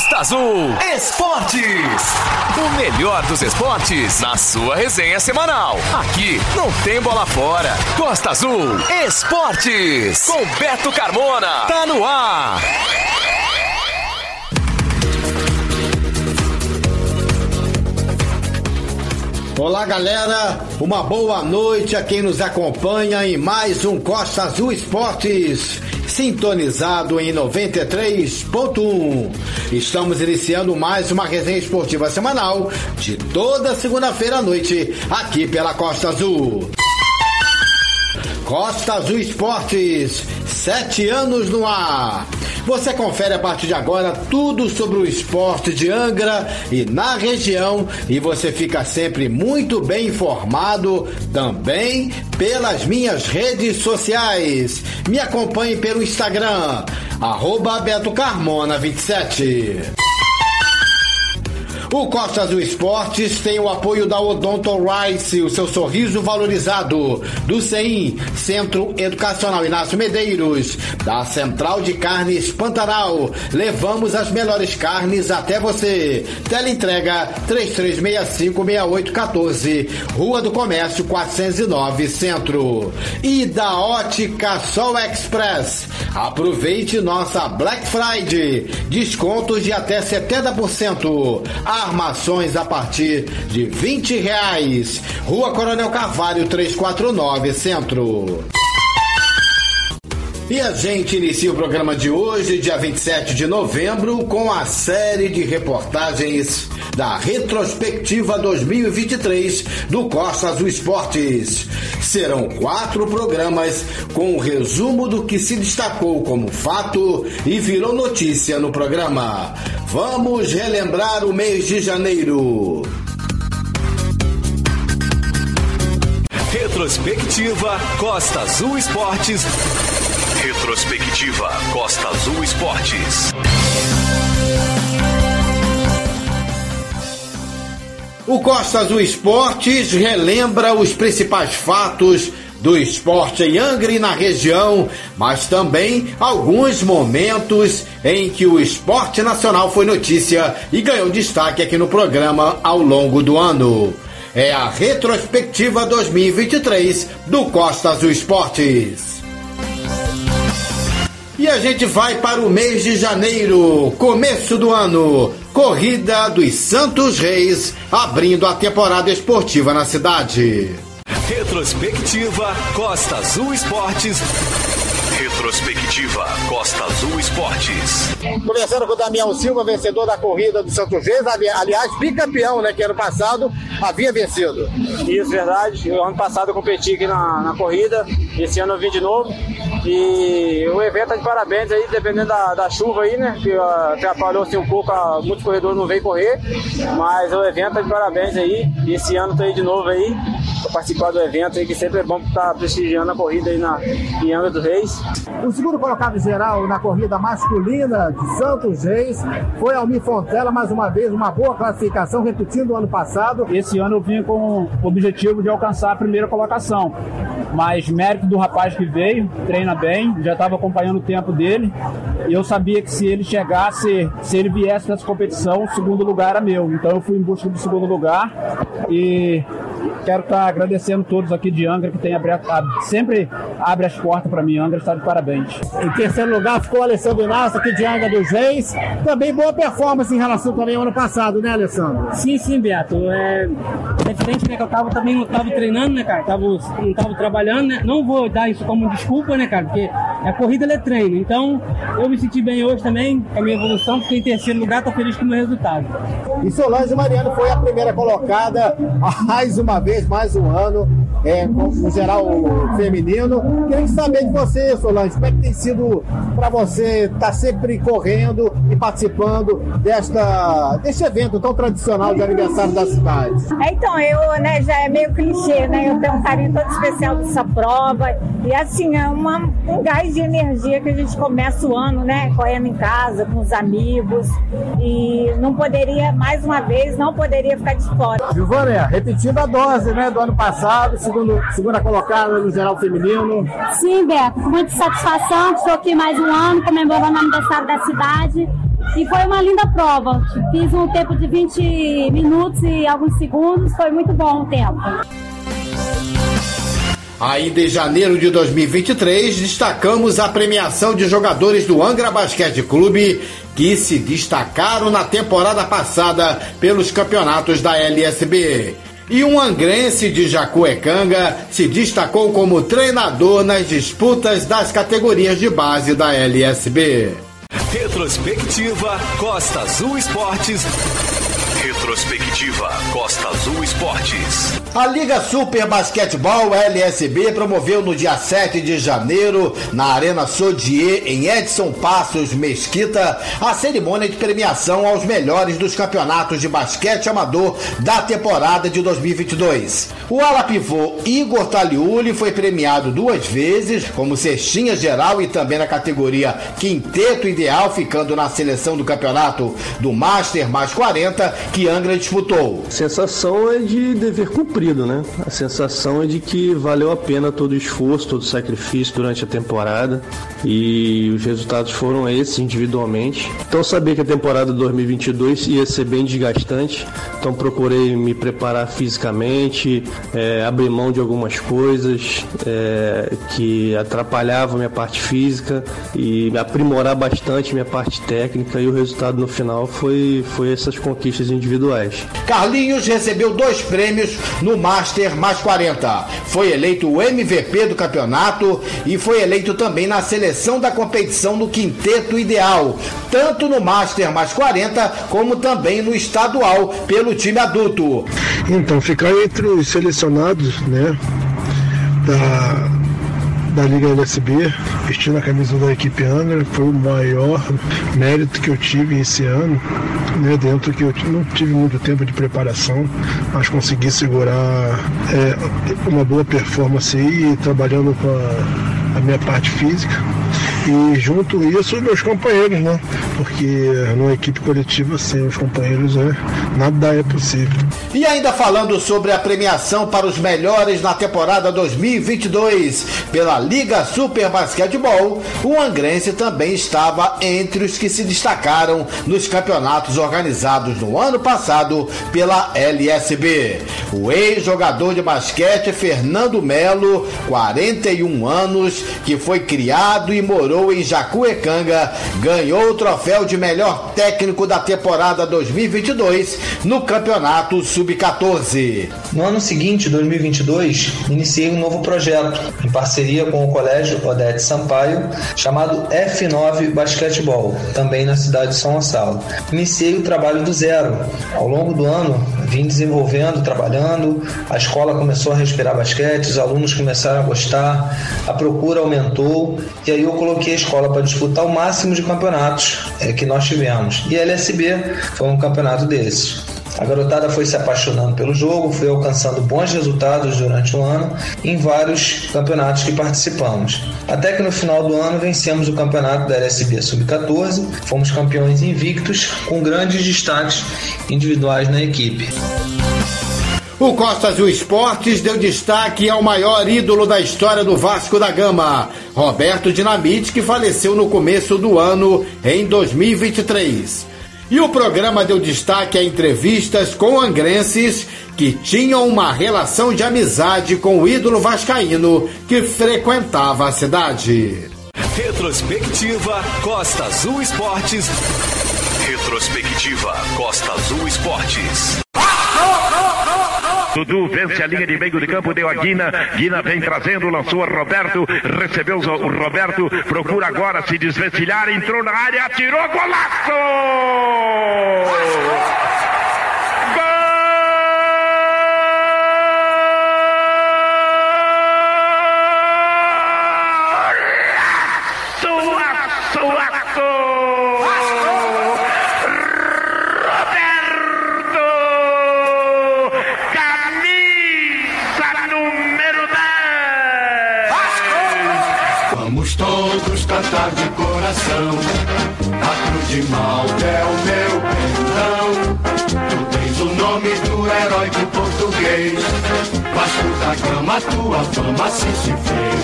Costa Azul Esportes. O melhor dos esportes na sua resenha semanal. Aqui não tem bola fora. Costa Azul Esportes. Com Beto Carmona. Tá no ar. Olá, galera, uma boa noite a quem nos acompanha em mais um Costa Azul Esportes, sintonizado em 93.1. Estamos iniciando mais uma resenha esportiva semanal de toda segunda-feira à noite, aqui pela Costa Azul. Costa Azul Esportes, 7 anos no ar. Você confere a partir de agora tudo sobre o esporte de Angra e na região, e você fica sempre muito bem informado também pelas minhas redes sociais. Me acompanhe pelo Instagram, @BetoCarmona27. O Costa Azul Esportes tem o apoio da Odonto Rice, o seu sorriso valorizado, do CEIM, Centro Educacional Inácio Medeiros, da Central de Carnes Pantanal. Levamos as melhores carnes até você. Teleentrega 3365-6814, Rua do Comércio 409, Centro. E da Ótica Sol Express. Aproveite nossa Black Friday, descontos de até 70%. Armações a partir de R$20. Rua Coronel Carvalho, 349, Centro. E a gente inicia o programa de hoje, dia 27 de novembro, com a série de reportagens da Retrospectiva 2023 do Costa Azul Esportes. Serão 4 programas com um resumo do que se destacou como fato e virou notícia no programa. Vamos relembrar o mês de janeiro. Retrospectiva Costa Azul Esportes. Retrospectiva Costa Azul Esportes. O Costa Azul Esportes relembra os principais fatos do esporte em Angra e na região, mas também alguns momentos em que o esporte nacional foi notícia e ganhou destaque aqui no programa ao longo do ano. É a Retrospectiva 2023 do Costa Azul Esportes. E a gente vai para o mês de janeiro, começo do ano, corrida dos Santos Reis, abrindo a temporada esportiva na cidade. Retrospectiva Costa Azul Esportes. Retrospectiva Costa Azul Esportes. Começando com o Damião Silva, vencedor da corrida do Santos Reis, aliás, bicampeão, né, que ano passado havia vencido. Isso, verdade. Ano passado eu competi aqui na corrida, esse ano eu vim de novo. E o evento é de parabéns aí, dependendo da chuva aí, né, que atrapalhou assim um pouco, muitos corredores não veio correr, mas o evento é de parabéns aí, e esse ano tô aí de novo aí, pra participar do evento aí, que sempre é bom estar prestigiando a corrida aí em Angra dos Reis. O segundo colocado geral na corrida masculina de Santos Reis foi Almir Fontela, mais uma vez, uma boa classificação, repetindo o ano passado. Esse ano eu vim com o objetivo de alcançar a primeira colocação, mas mérito do rapaz que veio, treina bem, já estava acompanhando o tempo dele, e eu sabia que se ele viesse nessa competição, o segundo lugar era meu, então eu fui em busca do segundo lugar, e quero estar agradecendo todos aqui de Angra, que tem sempre abre as portas para mim. Angra está de parabéns. Em terceiro lugar ficou o Alessandro Inácio, aqui de Angra dos Reis, também boa performance em relação também ao ano passado, né, Alessandro? Sim, Beto, é diferente, né, que eu não tava treinando, né, cara, não tava trabalhando, né, não vou dar isso como desculpa, né, cara, porque a corrida ela é treino, então eu me senti bem hoje também, com a minha evolução, fiquei em terceiro lugar, tô feliz com o meu resultado. E Solange Mariano foi a primeira colocada, mais uma vez, mais um ano, no geral feminino. Queria saber de você, Solange, como é que tem sido para você estar sempre correndo e participando deste evento tão tradicional de aniversário da cidade? Então, eu, né, já é meio clichê, né, eu tenho um carinho todo especial dessa prova, e assim, é um gás de energia que a gente começa o ano, né, correndo em casa, com os amigos, e não poderia, mais uma vez, não poderia ficar de fora. Giovanni, repetindo a dose, né, do ano passado, segunda colocada no geral feminino. Sim, Beto, com muita satisfação, estou aqui mais um ano comemorando o aniversário da cidade. E foi uma linda prova. Fiz um tempo de 20 minutos e alguns segundos. Foi muito bom o tempo. Ainda em janeiro de 2023, destacamos a premiação de jogadores do Angra Basquete Clube que se destacaram na temporada passada pelos campeonatos da LSB. E um angrense de Jacuecanga se destacou como treinador nas disputas das categorias de base da LSB. Retrospectiva Costa Azul Esportes. Retrospectiva Costa Azul Esportes. A Liga Super Basquetebol LSB promoveu no dia 7 de janeiro, na Arena Sodier, em Edson Passos Mesquita, a cerimônia de premiação aos melhores dos campeonatos de basquete amador da temporada de 2022. O ala pivô Igor Taliuli foi premiado 2 vezes, como cestinha geral e também na categoria Quinteto Ideal, ficando na seleção do campeonato do Master Mais 40, que Angra disputou. A sensação é de dever cumprido, né? A sensação é de que valeu a pena todo o esforço, todo o sacrifício durante a temporada, e os resultados foram esses individualmente. Então sabia que a temporada de 2022 ia ser bem desgastante, então procurei me preparar fisicamente, abrir mão de algumas coisas que atrapalhavam minha parte física e aprimorar bastante minha parte técnica, e o resultado no final foi essas conquistas individuais. Carlinhos recebeu 2 prêmios no Master Mais 40. Foi eleito o MVP do campeonato e foi eleito também na seleção da competição no Quinteto Ideal, tanto no Master Mais 40 como também no estadual pelo time adulto. Então, ficar entre os selecionados, né, da Liga LSB, vestindo a camisa da equipe Angra, foi o maior mérito que eu tive esse ano, né, dentro que eu não tive muito tempo de preparação, mas consegui segurar uma boa performance aí, trabalhando com a minha parte física. E junto isso, meus companheiros, né? Porque numa equipe coletiva, sem os companheiros, nada é possível. E ainda falando sobre a premiação para os melhores na temporada 2022 pela Liga Super Basquetebol, o angrense também estava entre os que se destacaram nos campeonatos organizados no ano passado pela LSB. O ex-jogador de basquete Fernando Melo, 41 anos, que foi criado e morou em Jacuecanga, ganhou o troféu de melhor técnico da temporada 2022 no Campeonato Sub-14. No ano seguinte, 2022, iniciei um novo projeto em parceria com o Colégio Odete Sampaio, chamado F9 Basquetebol, também na cidade de São Gonçalo. Iniciei o trabalho do zero. Ao longo do ano, vim desenvolvendo, trabalhando, a escola começou a respirar basquete, os alunos começaram a gostar, a procura aumentou, e aí eu coloquei a escola para disputar o máximo de campeonatos que nós tivemos. E a LSB foi um campeonato desses. A garotada foi se apaixonando pelo jogo, foi alcançando bons resultados durante o ano em vários campeonatos que participamos. Até que no final do ano vencemos o campeonato da LSB Sub-14, fomos campeões invictos com grandes destaques individuais na equipe. O Costa Azul Esportes deu destaque ao maior ídolo da história do Vasco da Gama, Roberto Dinamite, que faleceu no começo do ano, em 2023. E o programa deu destaque a entrevistas com angrenses que tinham uma relação de amizade com o ídolo vascaíno que frequentava a cidade. Retrospectiva Costa Azul Esportes. Retrospectiva Costa Azul Esportes. Dudu vence a linha de meio de campo, deu a Guina, Guina vem trazendo, lançou a Roberto, recebeu o Roberto, procura agora se desvencilhar, entrou na área, atirou, golaço! Cantar de coração, a cruz de Malta é o meu perdão. Tu tens o nome do herói do português. Vasco da Gama, tua fama se fez.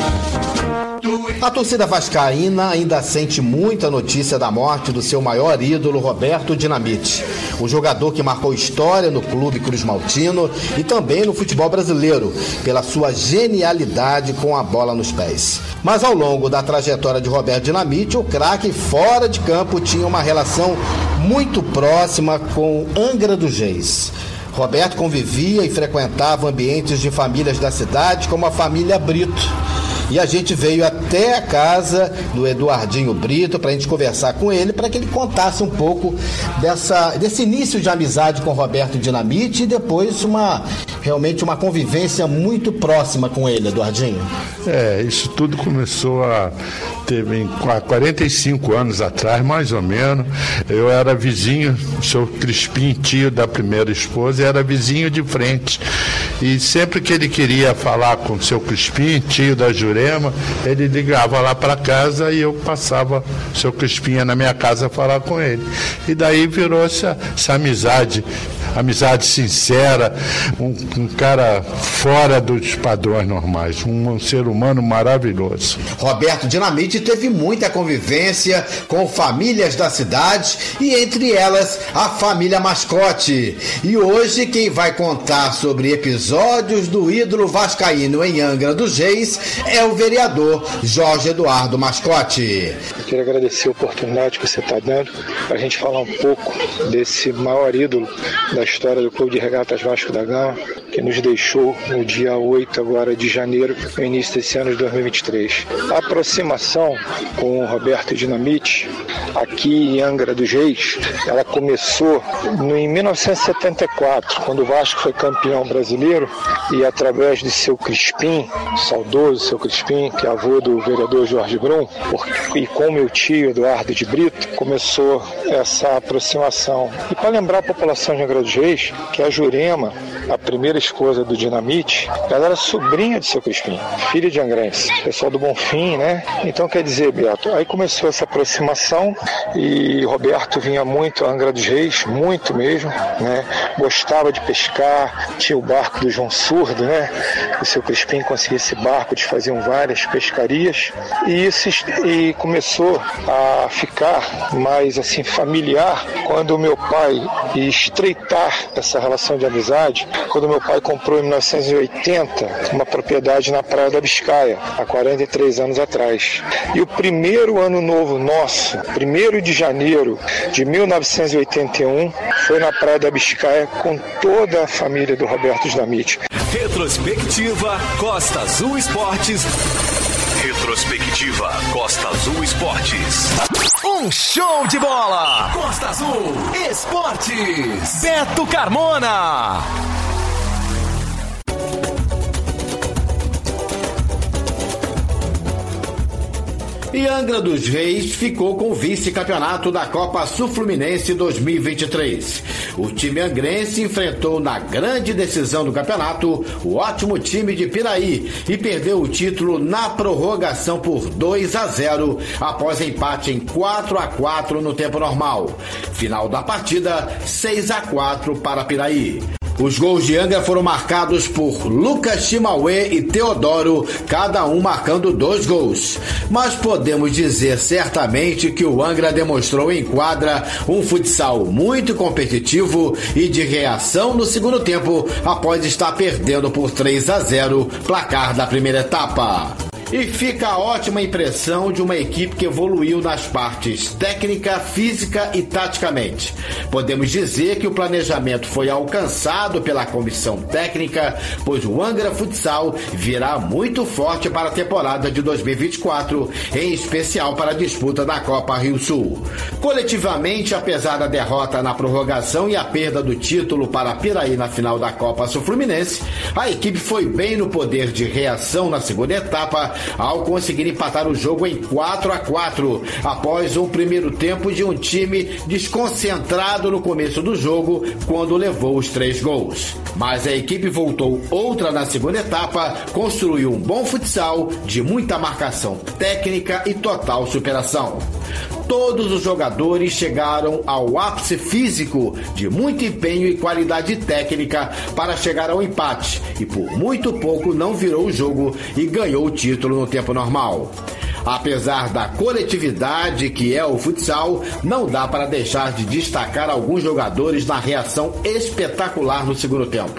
A torcida vascaína ainda sente muita notícia da morte do seu maior ídolo, Roberto Dinamite. O jogador que marcou história no clube cruzmaltino e também no futebol brasileiro, pela sua genialidade com a bola nos pés. Mas ao longo da trajetória de Roberto Dinamite, o craque fora de campo tinha uma relação muito próxima com Angra dos Reis. Roberto convivia e frequentava ambientes de famílias da cidade, como a família Brito. E a gente veio até a casa do Eduardinho Brito para a gente conversar com ele, para que ele contasse um pouco desse início de amizade com Roberto Dinamite e depois realmente uma convivência muito próxima com ele, Eduardinho. Isso tudo começou a teve 45 anos atrás, mais ou menos. Eu era vizinho, sou Crispim, tio da primeira esposa, e era vizinho de frente. E sempre que ele queria falar com o seu Crispim, tio da Jurema, ele ligava lá para casa e eu passava, o seu Crispim ia na minha casa falar com ele. E daí virou essa amizade sincera, um cara fora dos padrões normais, um ser humano maravilhoso. Roberto Dinamite teve muita convivência com famílias da cidade e entre elas a família Mascote. E hoje quem vai contar sobre episódios do ídolo vascaíno em Angra dos Reis é o vereador Jorge Eduardo Mascote. Eu quero agradecer a oportunidade que você está dando para a gente falar um pouco desse maior ídolo da história do Clube de Regatas Vasco da Gama, que nos deixou no dia 8 agora de janeiro, no início desse ano de 2023. A aproximação com o Roberto Dinamite, aqui em Angra dos Reis, ela começou em 1974, quando o Vasco foi campeão brasileiro, e através de seu Crispim, saudoso seu Crispim, que é avô do vereador Jorginho Brum, e com meu tio Eduardo de Brito, começou essa aproximação. E para lembrar a população de Angra dos Reis, que a Jurema, a primeira esposa do Dinamite, ela era sobrinha de seu Crispim, filha de angrense, pessoal do Bonfim, né? Então, quer dizer, Beto, aí começou essa aproximação e Roberto vinha muito a Angra dos Reis, muito mesmo, né? Gostava de pescar, tinha o barco do João Surdo, né? O seu Crispim conseguia esse barco, eles faziam várias pescarias e começou a ficar mais assim familiar quando meu pai estreitar essa relação de amizade, quando meu pai comprou em 1980 uma propriedade na Praia da Biscaia, há 43 anos atrás. E o primeiro ano novo nosso, 1º de janeiro de 1981, foi na Praia da Biscaia com toda a família do Roberto Dinamite. Retrospectiva Costa Azul Esportes. Retrospectiva Costa Azul Esportes. Um show de bola! Costa Azul Esportes. Beto Carmona. E Angra dos Reis ficou com o vice-campeonato da Copa Sul-Fluminense 2023. O time angrense enfrentou na grande decisão do campeonato o ótimo time de Piraí e perdeu o título na prorrogação por 2-0 após empate em 4-4 no tempo normal. Final da partida, 6-4 para Piraí. Os gols de Angra foram marcados por Lucas Chimauê e Teodoro, cada um marcando 2 gols. Mas podemos dizer certamente que o Angra demonstrou em quadra um futsal muito competitivo e de reação no segundo tempo, após estar perdendo por 3-0, placar da primeira etapa. E fica a ótima impressão de uma equipe que evoluiu nas partes técnica, física e taticamente. Podemos dizer que o planejamento foi alcançado pela comissão técnica, pois o Angra Futsal virá muito forte para a temporada de 2024, em especial para a disputa da Copa Rio Sul. Coletivamente, apesar da derrota na prorrogação e a perda do título para Piraí na final da Copa Sul-Fluminense, a equipe foi bem no poder de reação na segunda etapa, ao conseguir empatar o jogo em 4-4, após um primeiro tempo de um time desconcentrado no começo do jogo, quando levou os 3 gols. Mas a equipe voltou outra na segunda etapa, construiu um bom futsal de muita marcação técnica e total superação. todos os jogadores chegaram ao ápice físico de muito empenho e qualidade técnica para chegar ao empate e por muito pouco não virou o jogo e ganhou o título no tempo normal. Apesar da coletividade que é o futsal, não dá para deixar de destacar alguns jogadores na reação espetacular no segundo tempo.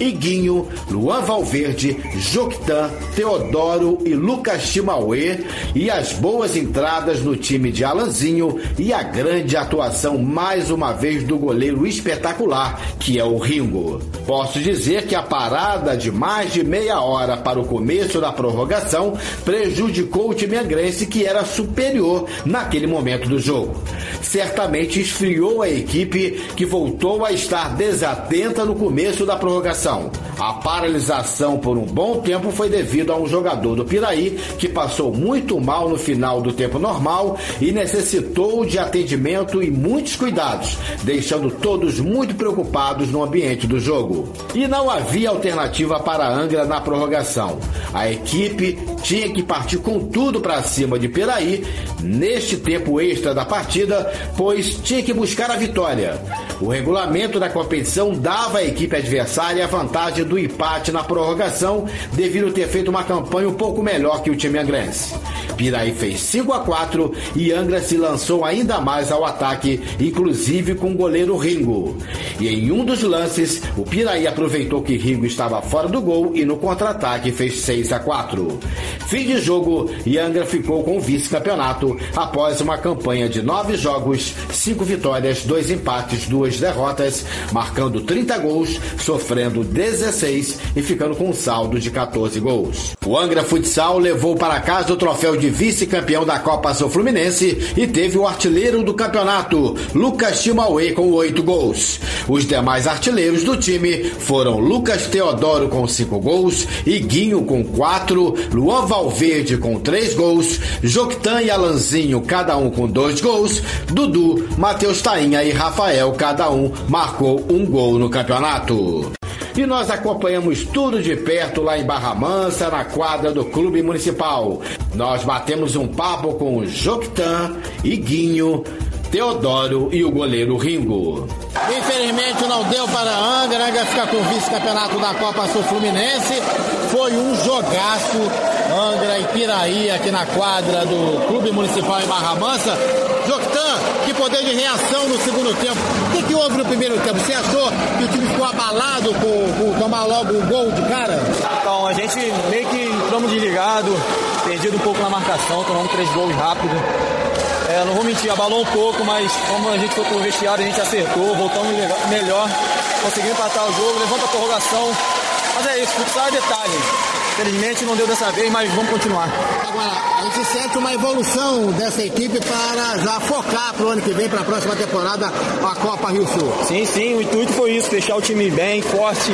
Iguinho, Luan Valverde, Joctan, Teodoro e Lucas Chimauê, e as boas entradas no time de Alanzinho e a grande atuação mais uma vez do goleiro espetacular, que é o Ringo. Posso dizer que a parada de mais de meia hora para o começo da prorrogação prejudicou o time angrense, que era superior naquele momento do jogo. Certamente esfriou a equipe, que voltou a estar desatenta no começo da prorrogação. A paralisação por um bom tempo foi devido a um jogador do Piraí que passou muito mal no final do tempo normal e necessitou de atendimento e muitos cuidados, deixando todos muito preocupados no ambiente do jogo. E não havia alternativa para a Angra na prorrogação. A equipe tinha que partir com tudo para cima de Piraí neste tempo extra da partida, pois tinha que buscar a vitória. O regulamento da competição dava à equipe adversária a vantagem do empate na prorrogação, devido ter feito uma campanha um pouco melhor que o time angrense. Piraí fez 5-4 e Angra se lançou ainda mais ao ataque, inclusive com o goleiro Ringo. E em um dos lances, o Piraí aproveitou que Ringo estava fora do gol e no contra-ataque fez 6-4. Fim de jogo, e Angra ficou com o vice-campeonato após uma campanha de 9 jogos, 5 vitórias, 2 empates, 2 derrotas, marcando 30 gols, sofrendo 16 e ficando com um saldo de 14 gols. O Angra Futsal levou para casa o troféu de vice-campeão da Copa Sul-Fluminense e teve o artilheiro do campeonato, Lucas Chimauê, com 8 gols. Os demais artilheiros do time foram Lucas Teodoro com 5 gols, Iguinho com 4, Luan Valverde com 3 gols, Joctan e Alanzinho cada um com 2 gols, Dudu, Matheus Tainha e Rafael cada um marcou um gol no campeonato. E nós acompanhamos tudo de perto lá em Barra Mansa, na quadra do Clube Municipal. Nós batemos um papo com o Joctan, Iguinho, Teodoro e o goleiro Ringo. Infelizmente não deu para Angra. Angra fica com o vice-campeonato da Copa Sul-Fluminense. Foi um jogaço, Angra e Piraí, aqui na quadra do Clube Municipal em Barra Mansa. Joctan, que poder de reação no segundo tempo. O que houve no primeiro tempo? Você achou que o time ficou abalado por tomar logo o gol de cara? Então, a gente meio que entramos desligado, perdido um pouco na marcação, tomamos 3 gols rápido. Não vou mentir, abalou um pouco, mas como a gente foi pro vestiário, a gente acertou, voltamos melhor, conseguimos empatar o jogo, levanta a prorrogação. Mas é isso, futsal é detalhe. Infelizmente não deu dessa vez, mas vamos continuar. Agora, a gente sente uma evolução dessa equipe para já focar para o ano que vem, para a próxima temporada, a Copa Rio Sul. Sim, o intuito foi isso, deixar o time bem, forte,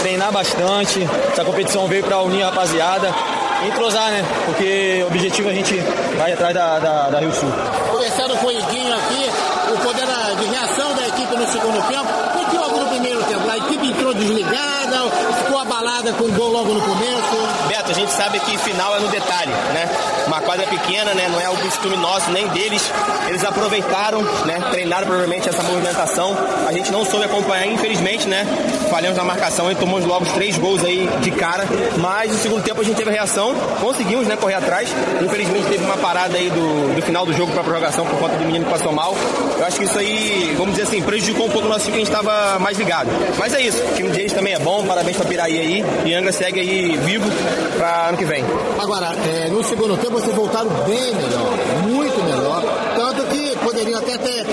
treinar bastante. Essa competição veio para unir a rapaziada e entrosar, né? Porque o objetivo a gente vai atrás da Rio Sul. Começando com o Iguinho aqui, o poder de reação da equipe no segundo tempo. O que houve no primeiro tempo? A equipe entrou desligada, ficou abalada com o gol logo no começo. Beto, a gente sabe que final é no detalhe, né? Uma quadra pequena, né? Não é o costume nosso, nem deles. Eles aproveitaram, né? Treinaram provavelmente essa movimentação. A gente não soube acompanhar, infelizmente, né? Falhamos na marcação e tomamos logo 3 gols aí de cara. Mas no segundo tempo a gente teve a reação, conseguimos, né? Correr atrás. Infelizmente teve uma parada aí do final do jogo para prorrogação por conta do menino que passou mal. Eu acho que isso aí, vamos dizer assim, prejudicou um pouco o nosso time, que a gente estava mais ligado. Mas é isso. O time deles também é bom. Parabéns para Piraí aí. E Angra segue aí vivo para ano que vem. Agora, no segundo tempo vocês voltaram bem melhor, muito melhor, tanto que poderiam até ter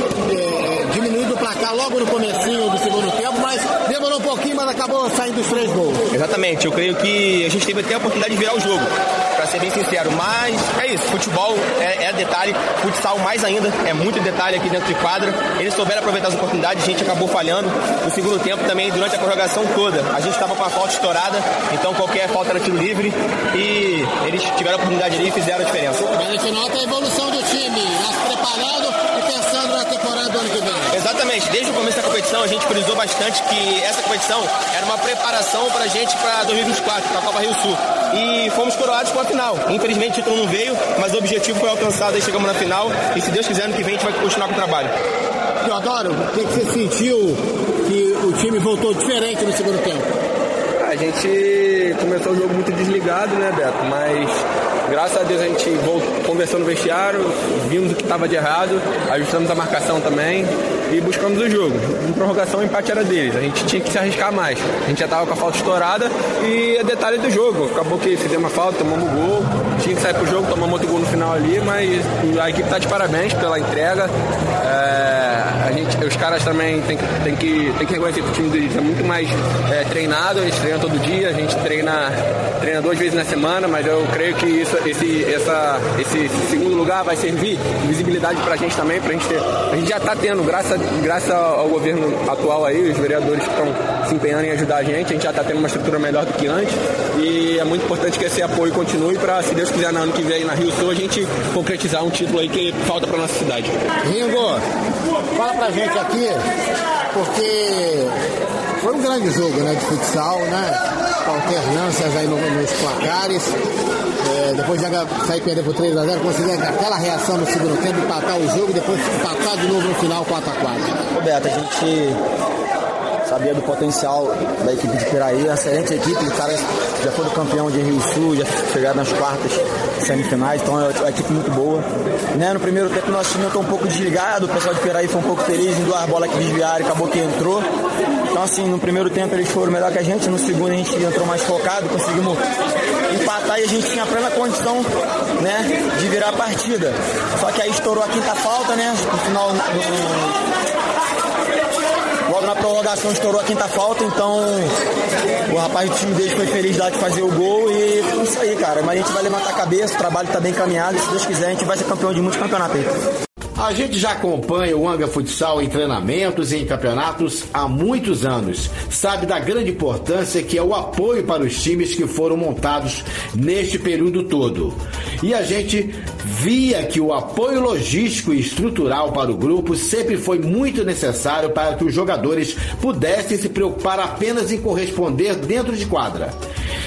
diminuído o placar logo no comecinho do segundo tempo, mas demorou um pouquinho, mas acabou saindo os 3 gols. Exatamente, eu creio que a gente teve até a oportunidade de virar o jogo, para ser bem sincero, mas é isso, futebol é detalhe, futsal mais ainda, é muito detalhe aqui dentro de quadra. Eles souberam aproveitar as oportunidades, a gente acabou falhando no segundo tempo também, durante a prorrogação toda, a gente estava com a falta estourada, então qualquer falta era tiro livre e eles tiveram a oportunidade ali e fizeram a diferença. Mas no final tem a evolução do time, já se preparando e pensando na temporada do ano que vem. Exatamente, desde o começo da competição a gente frisou bastante que essa competição era uma preparação para a gente para 2024, para a Copa Rio Sul. E fomos coroados com a final. Infelizmente o título não veio, mas o objetivo foi alcançado e chegamos na final. E se Deus quiser, ano que vem a gente vai continuar com o trabalho. Teodoro, o que você sentiu que o time voltou diferente no segundo tempo? A gente começou o jogo muito desligado, né, Beto? Mas graças a Deus a gente conversou no vestiário, vimos o que estava de errado, ajustamos a marcação também e buscamos o jogo. Em prorrogação o empate era deles, a gente tinha que se arriscar mais. A gente já estava com a falta estourada e é detalhe do jogo. Acabou que fizemos uma falta, tomamos um gol, tinha que sair pro jogo, tomamos outro gol no final ali, mas a equipe tá de parabéns pela entrega. Os caras também tem que reconhecer que o time deles é muito mais treinado, eles treinam todo dia, a gente treina 2 vezes na semana, mas eu creio que esse segundo lugar vai servir de visibilidade pra gente também, pra gente ter. A gente já tá tendo, graças ao governo atual aí, os vereadores que estão se empenhando em ajudar a gente já tá tendo uma estrutura melhor do que antes e é muito importante que esse apoio continue pra, se Deus quiser, no ano que vem na Rio Sul a gente concretizar um título aí que falta pra nossa cidade. Ringo, fala pra gente aqui, porque foi um grande jogo, né, de futsal, né, com alternâncias aí nos placares. Depois de sair perdendo por 3-0, conseguir aquela reação no segundo tempo, empatar o jogo e depois empatar de novo no final 4-4. Roberto, a gente sabia do potencial da equipe de Piraí, excelente equipe, os caras já foram campeão de Rio Sul, já chegaram nas quartas, semifinais, então é uma equipe muito boa. Né, no primeiro tempo nosso time ficou um pouco desligado, o pessoal de Piraí foi um pouco feliz em duas bolas que desviaram, acabou que entrou. Então assim, no primeiro tempo eles foram melhor que a gente, no segundo a gente entrou mais focado, conseguimos empatar e a gente tinha a plena condição, né, de virar a partida. Só que aí estourou a quinta falta, né, no final logo na prorrogação estourou a quinta falta, então o rapaz do time dele foi feliz lá de fazer o gol e foi isso aí, cara. Mas a gente vai levantar a cabeça, o trabalho tá bem caminhado, se Deus quiser a gente vai ser campeão de muitos campeonatos aí. A gente já acompanha o Anga Futsal em treinamentos e em campeonatos há muitos anos. Sabe da grande importância que é o apoio para os times que foram montados neste período todo. E a gente via que o apoio logístico e estrutural para o grupo sempre foi muito necessário para que os jogadores pudessem se preocupar apenas em corresponder dentro de quadra.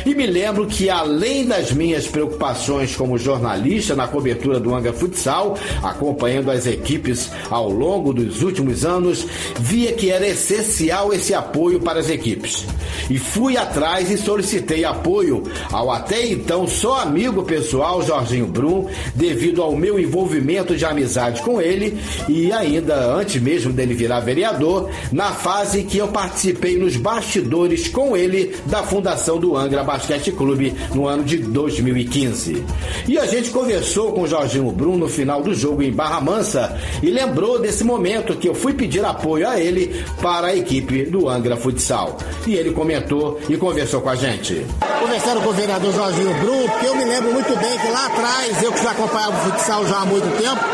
E me lembro que, além das minhas preocupações como jornalista na cobertura do Anga Futsal, acompanhando as equipes ao longo dos últimos anos, via que era essencial esse apoio para as equipes. E fui atrás e solicitei apoio ao até então só amigo pessoal Jorginho Brum, devido ao meu envolvimento de amizade com ele e ainda antes mesmo dele virar vereador, na fase que eu participei nos bastidores com ele da fundação do Angra Basquete Clube no ano de 2015. E a gente conversou com o Jorginho Brum no final do jogo em Barra Mansa e lembrou desse momento que eu fui pedir apoio a ele para a equipe do Angra Futsal. E ele comentou e conversou com a gente. Conversaram com o vereador Jorginho Brum, porque eu me lembro muito bem que lá atrás, eu que já acompanhava o futsal já há muito tempo,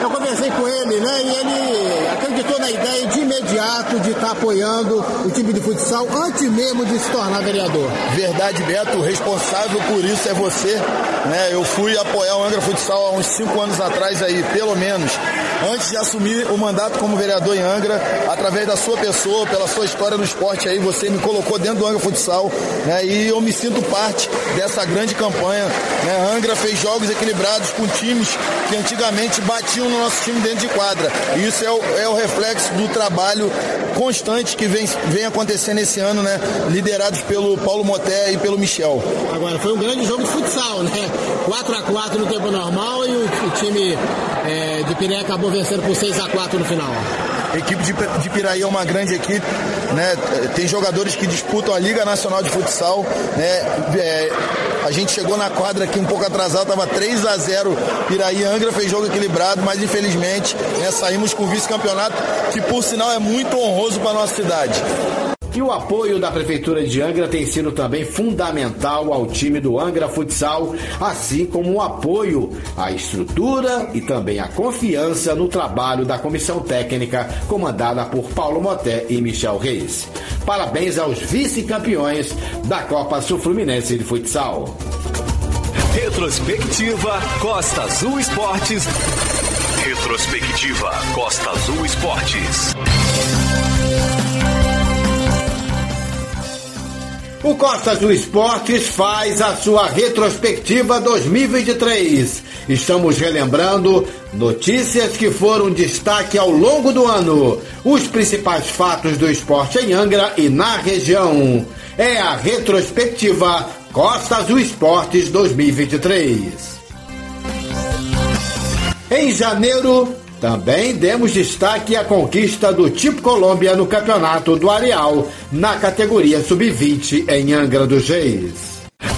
eu conversei com ele, né, e ele acreditou na ideia de imediato de estar apoiando o time de futsal antes mesmo de se tornar vereador. Verdade, Beto, o responsável por isso é você, né, eu fui apoiar o Angra Futsal há uns 5 anos atrás aí, pelo menos, antes de assumir o mandato como vereador em Angra, através da sua pessoa, pela sua história no esporte aí, você me colocou dentro do Angra Futsal, né, e eu me sinto parte dessa grande campanha, né, Angra fez jogos equilibrados com times que antigamente batiam no nosso time dentro de quadra. E isso é o reflexo do trabalho constante que vem acontecendo esse ano, né? Liderados pelo Paulo Moté e pelo Michel. Agora, foi um grande jogo de futsal, né? 4-4 no tempo normal e o time de Piraí acabou vencendo por 6-4 no final. A equipe de Piraí é uma grande equipe, né? Tem jogadores que disputam a Liga Nacional de Futsal, né? A gente chegou na quadra aqui um pouco atrasado, estava 3-0 Piraí, Angra fez jogo equilibrado, mas infelizmente, né, saímos com o vice-campeonato, que por sinal é muito honroso para a nossa cidade. E o apoio da Prefeitura de Angra tem sido também fundamental ao time do Angra Futsal, assim como o apoio à estrutura e também a confiança no trabalho da comissão técnica comandada por Paulo Moté e Michel Reis. Parabéns aos vice-campeões da Copa Sul-Fluminense de Futsal. Retrospectiva Costa Azul Esportes Retrospectiva Costa Azul Esportes. O Costa Azul Esportes faz a sua retrospectiva 2023. Estamos relembrando notícias que foram destaque ao longo do ano, os principais fatos do esporte em Angra e na região. É a retrospectiva Costa Azul Esportes 2023. Em janeiro, também demos destaque à conquista do Tipo Colômbia no Campeonato do Areal, na categoria Sub-20 em Angra dos Reis.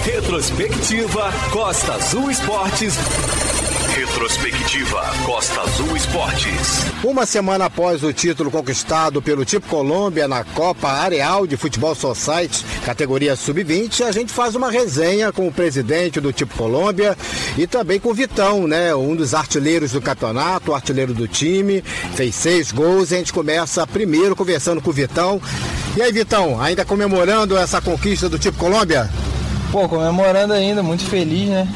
Retrospectiva Costa Azul Esportes. Retrospectiva Costa Azul Esportes. Uma semana após o título conquistado pelo Tipo Colômbia na Copa Areal de Futebol Society, categoria Sub-20, a gente faz uma resenha com o presidente do Tipo Colômbia e também com o Vitão, né? Um dos artilheiros do campeonato, o artilheiro do time, fez 6 gols. E a gente começa primeiro conversando com o Vitão. E aí, Vitão, ainda comemorando essa conquista do Tipo Colômbia? Pô, comemorando ainda, muito feliz, né?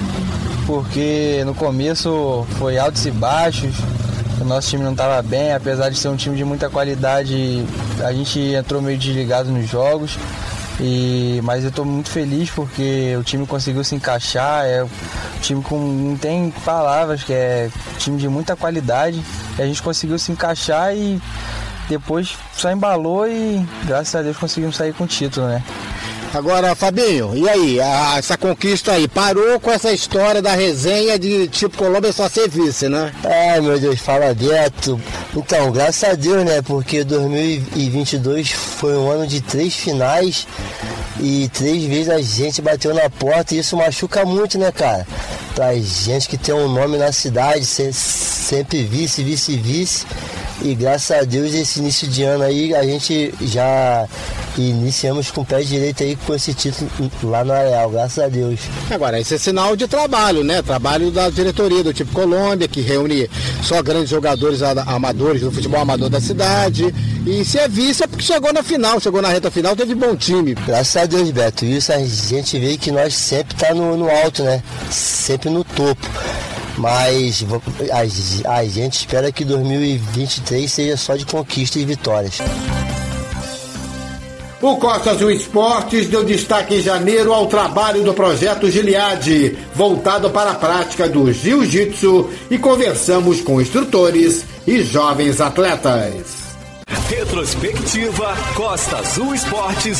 Porque no começo foi altos e baixos, o nosso time não estava bem, apesar de ser um time de muita qualidade, a gente entrou meio desligado nos jogos, mas eu estou muito feliz porque o time conseguiu se encaixar, é um time com, não tem palavras, que é um time de muita qualidade, e a gente conseguiu se encaixar e depois só embalou e graças a Deus conseguimos sair com o título, né? Agora, Fabinho, e aí, essa conquista aí, parou com essa história da resenha de Tipo Colômbia só ser vice, né? Ah, meu Deus, fala direto. Então, graças a Deus, né, porque 2022 foi um ano de 3 finais e 3 vezes a gente bateu na porta e isso machuca muito, né, cara? Pra gente que tem um nome na cidade, sempre vice, vice, vice. E graças a Deus esse início de ano aí a gente já iniciamos com o pé direito aí com esse título lá no Areal, graças a Deus. Agora, esse é sinal de trabalho, né? Trabalho da diretoria do Tipo Colômbia, que reúne só grandes jogadores amadores do futebol amador da cidade. E se é vice é porque chegou na final, chegou na reta final, teve bom time. Graças a Deus, Beto. Isso a gente vê que nós sempre tá no alto, né? Sempre no topo. Mas a gente espera que 2023 seja só de conquistas e vitórias. O Costa Azul Esportes deu destaque em janeiro ao trabalho do Projeto Gileade, voltado para a prática do jiu-jitsu, e conversamos com instrutores e jovens atletas. Retrospectiva Costa Azul Esportes.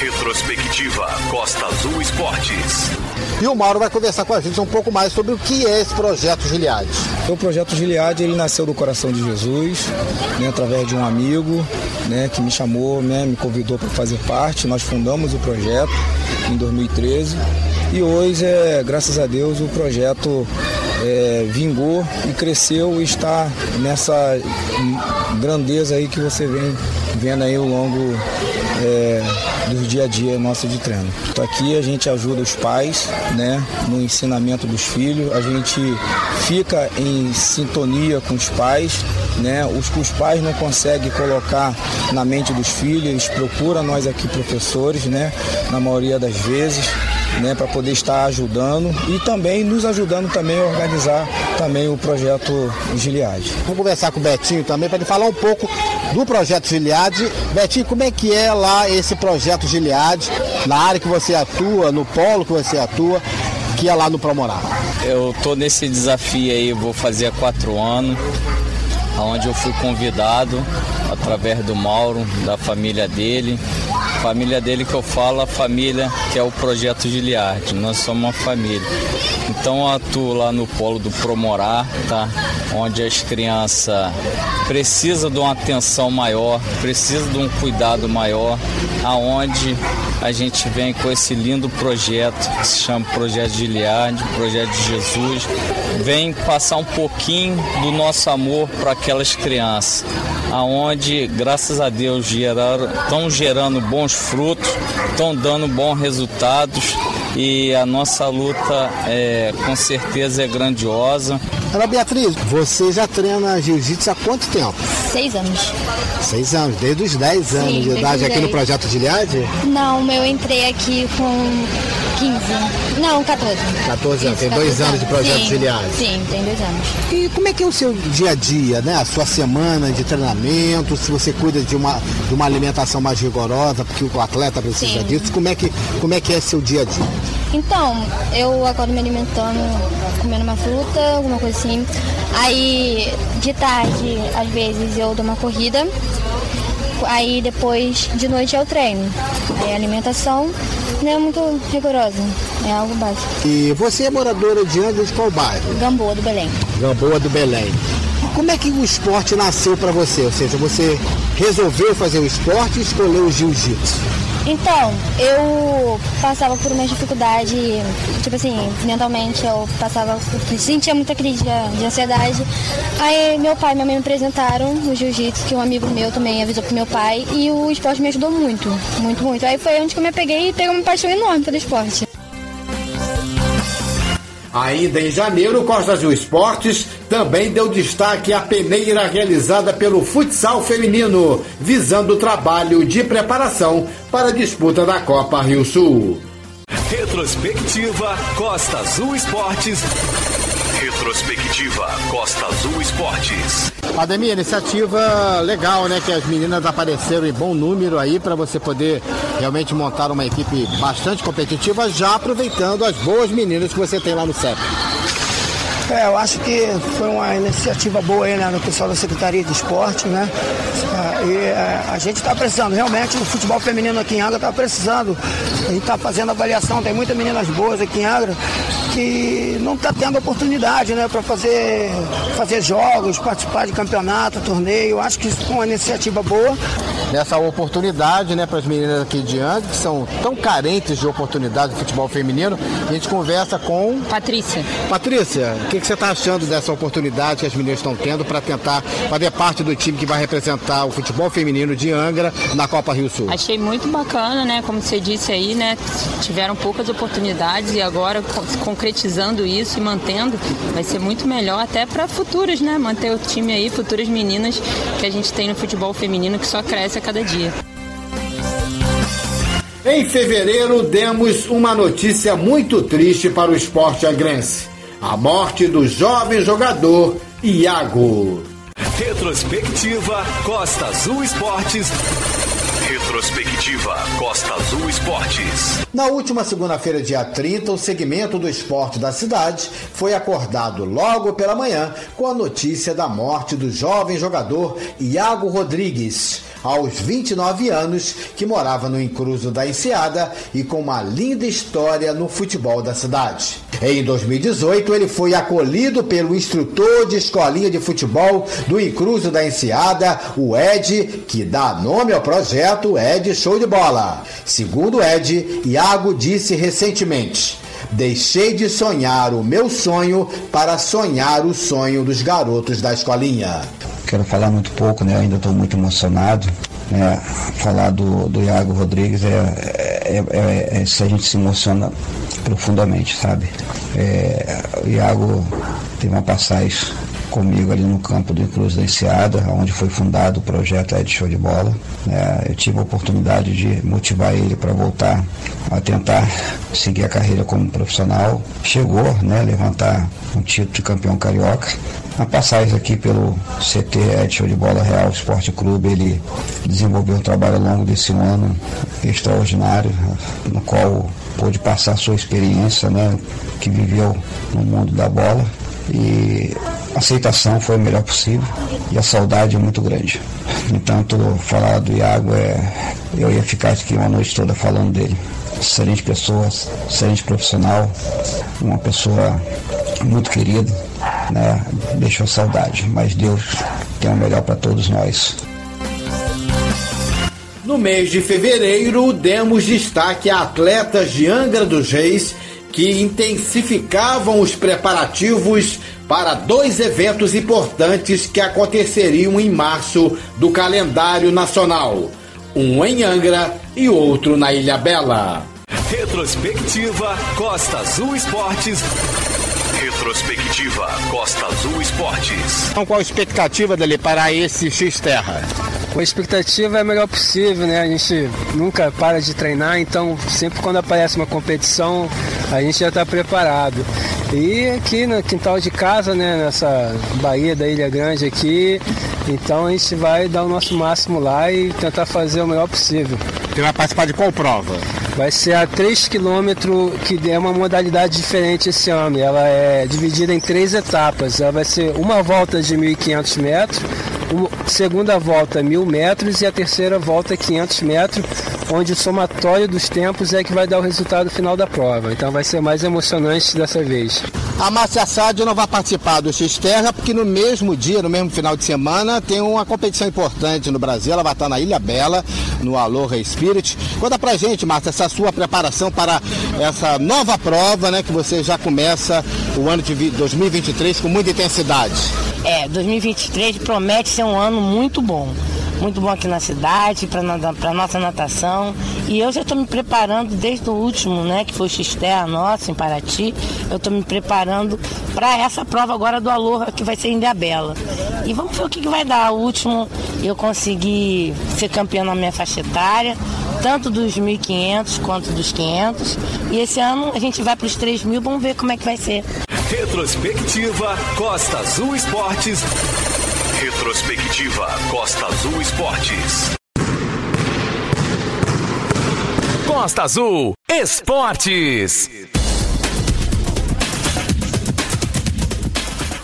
Retrospectiva Costa Azul Esportes. E o Mauro vai conversar com a gente um pouco mais sobre o que é esse Projeto Gileade. O Projeto Gileade, ele nasceu do coração de Jesus, né, através de um amigo, né, que me chamou, né, me convidou para fazer parte. Nós fundamos o projeto em 2013 e hoje, graças a Deus, o projeto vingou e cresceu e está nessa grandeza aí que você vem vendo aí ao longo do dia a dia nosso de treino. Então aqui a gente ajuda os pais, né, no ensinamento dos filhos, a gente fica em sintonia com os pais, né, os que os pais não conseguem colocar na mente dos filhos, eles procuram nós aqui professores, né, na maioria das vezes, né, para poder estar ajudando e também nos ajudando também a organizar também o Projeto Gileade. Vamos conversar com o Betinho também para ele falar um pouco do Projeto Gileade. Betinho, como é que é lá esse Projeto Gileade, na área que você atua, no polo que você atua, que é lá no Promorá? Eu estou nesse desafio aí, vou fazer há 4 anos, onde eu fui convidado através do Mauro, da família dele. Família dele que eu falo, a família que é o Projeto Gileade, nós somos uma família. Então eu atuo lá no polo do Promorá, tá? Onde as crianças precisam de uma atenção maior, precisam de um cuidado maior, aonde a gente vem com esse lindo projeto que se chama Projeto Gileade, Projeto de Jesus, vem passar um pouquinho do nosso amor para aquelas crianças, aonde, graças a Deus, estão gerando bons frutos, estão dando bons resultados e a nossa luta com certeza é grandiosa. Ela, Beatriz, você já treina jiu-jitsu há quanto tempo? 6 anos. 6 anos, desde os 10 anos de idade aqui no Projeto Gileade? Não, eu entrei aqui com 15. Não, 14. 14 anos, tem 2 anos de Projeto Gileade. Sim, tem 2 anos. E como é que é o seu dia a dia, né? A sua semana de treinamento, se você cuida de uma alimentação mais rigorosa, porque o atleta precisa disso, como é que é seu dia a dia? Então, eu acordo me alimentando, comendo uma fruta, alguma coisa assim. Aí, de tarde, às vezes, eu dou uma corrida. Aí, depois, de noite, eu treino. Aí, a alimentação não é muito rigorosa, é algo básico. E você é moradora de Andes, qual bairro? Gamboa do Belém. Gamboa do Belém. Como é que o esporte nasceu para você? Ou seja, você resolveu fazer o esporte e escolheu o jiu-jitsu? Então, eu passava por uma dificuldade, tipo assim, mentalmente eu passava, sentia muita crise de ansiedade. Aí meu pai e minha mãe me apresentaram o jiu-jitsu, que um amigo meu também avisou pro meu pai, e o esporte me ajudou muito, muito, muito. Aí foi onde que eu me apeguei e peguei uma paixão enorme pelo esporte. Ainda em janeiro, o Costa Azul Esportes também deu destaque à peneira realizada pelo futsal feminino, visando o trabalho de preparação para a disputa da Copa Rio Sul. Retrospectiva Costa Azul Esportes. Retrospectiva Costa Azul Esportes. Ademir, iniciativa legal, né? Que as meninas apareceram em bom número aí para você poder realmente montar uma equipe bastante competitiva, já aproveitando as boas meninas que você tem lá no CEP. Eu acho que foi uma iniciativa boa aí, né? No pessoal da Secretaria de Esporte, né? E a gente está precisando, realmente, o futebol feminino aqui em Angra está precisando. A gente está fazendo avaliação, tem muitas meninas boas aqui em Angra que não está tendo oportunidade, né? Para fazer jogos, participar de campeonato, torneio. Acho que isso foi uma iniciativa boa. Nessa oportunidade, né, para as meninas aqui de Angra, que são tão carentes de oportunidade de futebol feminino, a gente conversa com... Patrícia, o que você está achando dessa oportunidade que as meninas estão tendo para tentar fazer parte do time que vai representar o futebol feminino de Angra na Copa Rio Sul? Achei muito bacana, né? Como você disse aí, né? Tiveram poucas oportunidades e agora concretizando isso e mantendo, vai ser muito melhor até para futuras, né? Manter o time aí, futuras meninas que a gente tem no futebol feminino que só cresce a cada dia. Em fevereiro, demos uma notícia muito triste para o esporte agrense. A morte do jovem jogador Iago. Retrospectiva Costa Azul Esportes. Retrospectiva Costa Azul Esportes. Na última segunda-feira, dia 30, o segmento do esporte da cidade foi acordado logo pela manhã com a notícia da morte do jovem jogador Iago Rodrigues, aos 29 anos, que morava no Encruzo da Enseada e com uma linda história no futebol da cidade. Em 2018, ele foi acolhido pelo instrutor de escolinha de futebol do Encruzo da Enseada, o Ed, que dá nome ao projeto Ed Show de Bola. Segundo o Ed, Iago disse recentemente: "Deixei de sonhar o meu sonho para sonhar o sonho dos garotos da escolinha." Quero falar muito pouco, né? Ainda estou muito emocionado, né? Falar do Iago Rodrigues, se a gente se emociona profundamente, sabe? O Iago teve uma passagem comigo ali no campo do Encruzo da Enseada, onde foi fundado o projeto Ed Show de Bola. Eu tive a oportunidade de motivar ele para voltar a tentar seguir a carreira como profissional. Chegou, né, levantar um título de campeão carioca. Na passagem aqui pelo CT Ed Show de Bola Real Esporte Clube, ele desenvolveu um trabalho ao longo desse ano extraordinário, no qual pôde passar sua experiência, né, que viveu no mundo da bola, e a aceitação foi o melhor possível e a saudade é muito grande. Entanto, falar do Iago, eu ia ficar aqui uma noite toda falando dele. Excelente pessoa, excelente profissional, uma pessoa muito querida, né? Deixou saudade, mas Deus tem o melhor para todos nós. No mês de fevereiro, demos destaque a atletas de Angra dos Reis que intensificavam os preparativos para 2 eventos importantes que aconteceriam em março do calendário nacional, um em Angra e outro na Ilhabela. Retrospectiva Costa Azul Esportes. Retrospectiva Costa Azul Esportes. Então, qual a expectativa dele para esse X-Terra? A expectativa é a melhor possível, né? A gente nunca para de treinar, então sempre quando aparece uma competição, a gente já está preparado. E aqui no quintal de casa, né, nessa Bahia da Ilha Grande aqui, então a gente vai dar o nosso máximo lá e tentar fazer o melhor possível. Você vai participar de qual prova? Vai ser a 3 km, que é uma modalidade diferente esse ano. Ela é dividida em 3 etapas. Ela vai ser uma volta de 1.500 metros, segunda volta 1.000 metros e a terceira volta 500 metros, onde o somatório dos tempos é que vai dar o resultado final da prova. Então vai ser mais emocionante dessa vez. A Márcia Assad não vai participar do X-Terra porque no mesmo dia, no mesmo final de semana, tem uma competição importante no Brasil. Ela vai estar na Ilhabela, no Aloha Spirit. Conta pra gente, Márcia, essa sua preparação para essa nova prova, né, que você já começa o ano de 2023 com muita intensidade. 2023 promete ser um ano muito bom aqui na cidade, para nossa natação. E eu já estou me preparando desde o último, né, que foi o X-Terra nosso, em Paraty. Eu estou me preparando para essa prova agora do Aloha, que vai ser em Ilhabela. E vamos ver o que vai dar. O último eu consegui ser campeã na minha faixa etária, tanto dos 1.500 quanto dos 500. E esse ano a gente vai para os 3.000, vamos ver como é que vai ser. Retrospectiva Costa Azul Esportes. Retrospectiva Costa Azul Esportes. Costa Azul Esportes.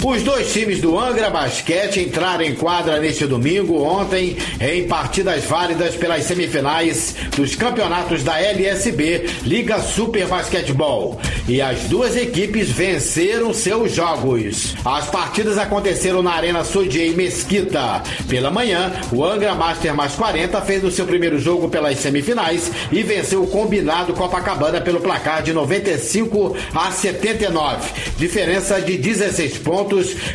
Os dois times do Angra Basquete entraram em quadra neste domingo, ontem, em partidas válidas pelas semifinais dos campeonatos da LSB, Liga Super Basquetebol. E as duas equipes venceram seus jogos. As partidas aconteceram na Arena Sodier Mesquita. Pela manhã, o Angra Master +40 fez o seu primeiro jogo pelas semifinais e venceu o combinado Copacabana pelo placar de 95-79, diferença de 16 pontos,